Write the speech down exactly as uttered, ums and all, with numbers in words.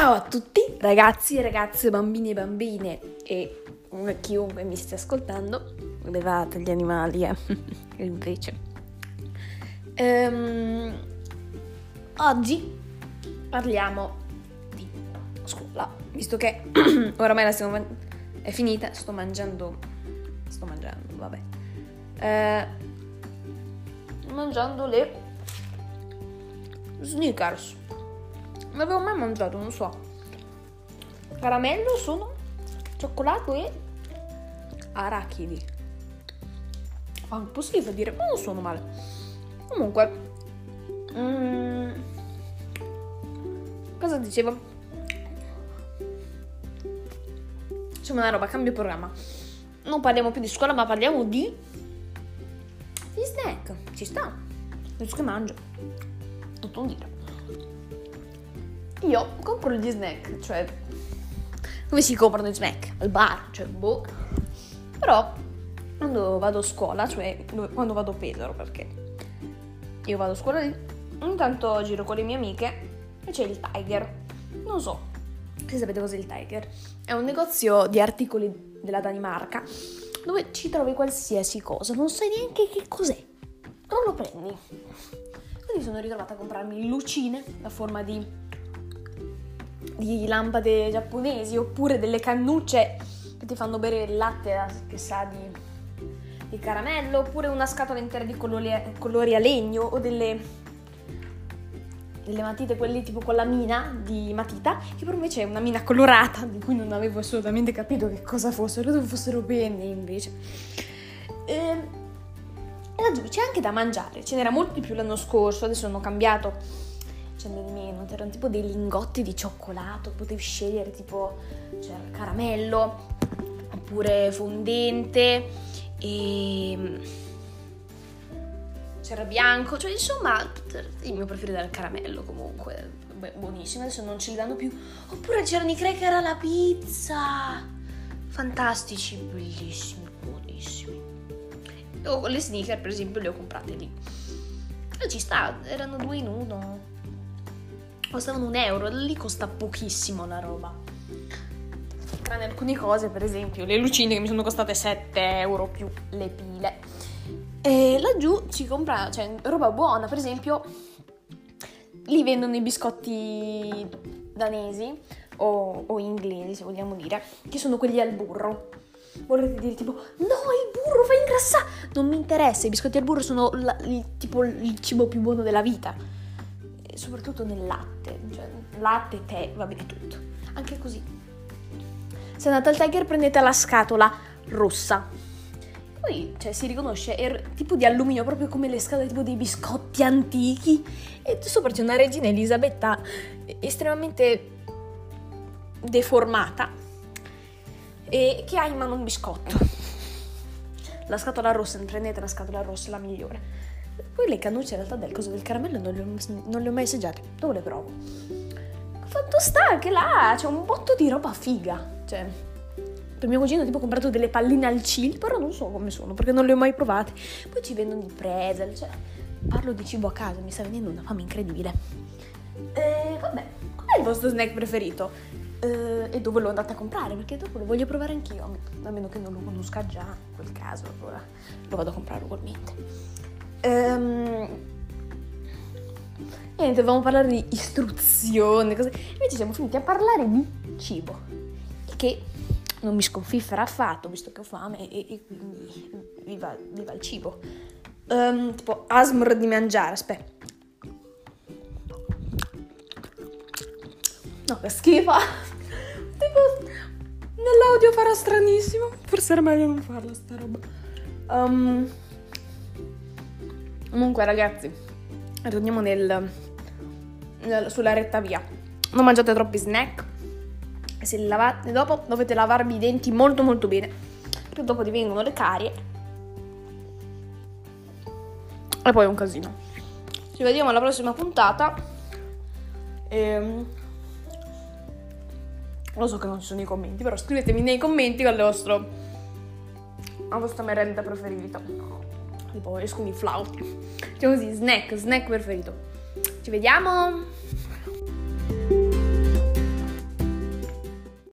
Ciao a tutti ragazzi e ragazze, bambini e bambine e chiunque mi stia ascoltando. Levate gli animali, eh. Invece ehm, oggi parliamo di scuola, visto che oramai la stiamo man- è finita, sto mangiando sto mangiando, vabbè eh, mangiando le Snickers. Non avevo mai mangiato, non so. Caramello, sono cioccolato e arachidi. Fa un po' schifo dire, ma non sono male. Comunque, mm, cosa dicevo? Facciamo una roba, cambio programma. Non parliamo più di scuola, ma parliamo di, di snack. Ci sta. Adesso che mangio, tutto un dire. Io compro gli snack, cioè come si comprano gli snack? Al bar, cioè boh. Però quando vado a scuola, cioè quando vado a Pedro, perché io vado a scuola lì, intanto giro con le mie amiche e c'è il Tiger. Non so se sapete cos'è il Tiger. È un negozio di articoli della Danimarca dove ci trovi qualsiasi cosa, non sai neanche che cos'è, non lo prendi. Quindi sono ritrovata a comprarmi lucine a forma di di lampade giapponesi, oppure delle cannucce che ti fanno bere il latte che sa di, di caramello, oppure una scatola intera di colori a, colori a legno, o delle, delle matite, quelle tipo con la mina di matita, che per me c'è una mina colorata di cui non avevo assolutamente capito che cosa fosse, credo fossero penne invece. E, e laggiù c'è anche da mangiare, ce n'era molti più l'anno scorso, adesso hanno cambiato, c'è di meno, c'erano tipo dei lingotti di cioccolato, potevi scegliere tipo, c'era il caramello, oppure fondente, e c'era bianco, cioè insomma il mio preferito era il caramello comunque, beh, buonissimo, adesso non ce li danno più, oppure c'erano i cracker alla pizza, fantastici, bellissimi, buonissimi. Io le Snickers per esempio le ho comprate lì, e ci sta, erano due in uno. Costavano un euro, lì costa pochissimo la roba. Tranne alcune cose, per esempio le lucine che mi sono costate sette euro più le pile. E laggiù ci compra, cioè roba buona, per esempio lì vendono i biscotti danesi o, o inglesi, se vogliamo dire, che sono quelli al burro. Vorrete dire tipo, no, il burro fa ingrassare. Non mi interessa, i biscotti al burro sono la, il, tipo il cibo più buono della vita. Soprattutto nel latte, cioè latte, tè, va bene tutto, anche così. Se andate al Tiger prendete la scatola rossa, poi cioè, si riconosce, è tipo di alluminio, proprio come le scatole tipo dei biscotti antichi, e sopra c'è una regina Elisabetta estremamente deformata e che ha in mano un biscotto. La scatola rossa, prendete la scatola rossa, è la migliore. Poi le cannucce in realtà del coso del caramello non le ho, non le ho mai assaggiate, dove le provo? Fatto sta che là c'è un botto di roba figa, cioè per mio cugino tipo ho comprato delle palline al chili, però non so come sono perché non le ho mai provate. Poi ci vendono di pretzel, cioè parlo di cibo a caso, mi sta venendo una fame incredibile. E vabbè, qual è il vostro snack preferito? E, e dove lo andate a comprare? Perché dopo lo voglio provare anch'io, a meno che non lo conosca già, in quel caso allora lo vado a comprare ugualmente. Um, niente, dovevamo parlare di istruzione, cose. Invece siamo finiti a parlare di cibo, che non mi sconfiffera affatto, visto che ho fame e, e quindi viva, viva il cibo. Um, tipo asmr di mangiare, aspetta. No, che schifo. Tipo nell'audio farà stranissimo, forse era meglio non farla sta roba. Um, Comunque ragazzi, ritorniamo nel, nel, sulla retta via. Non mangiate troppi snack. Se li lavate dopo dovete lavarvi i denti molto molto bene, perché dopo ti vengono le carie e poi è un casino. Ci vediamo alla prossima puntata. ehm, Lo so che non ci sono i commenti, però scrivetemi nei commenti qual è il vostro, la vostra merenda preferita, tipo escono i flauti, diciamo così, snack snack preferito. Ci vediamo.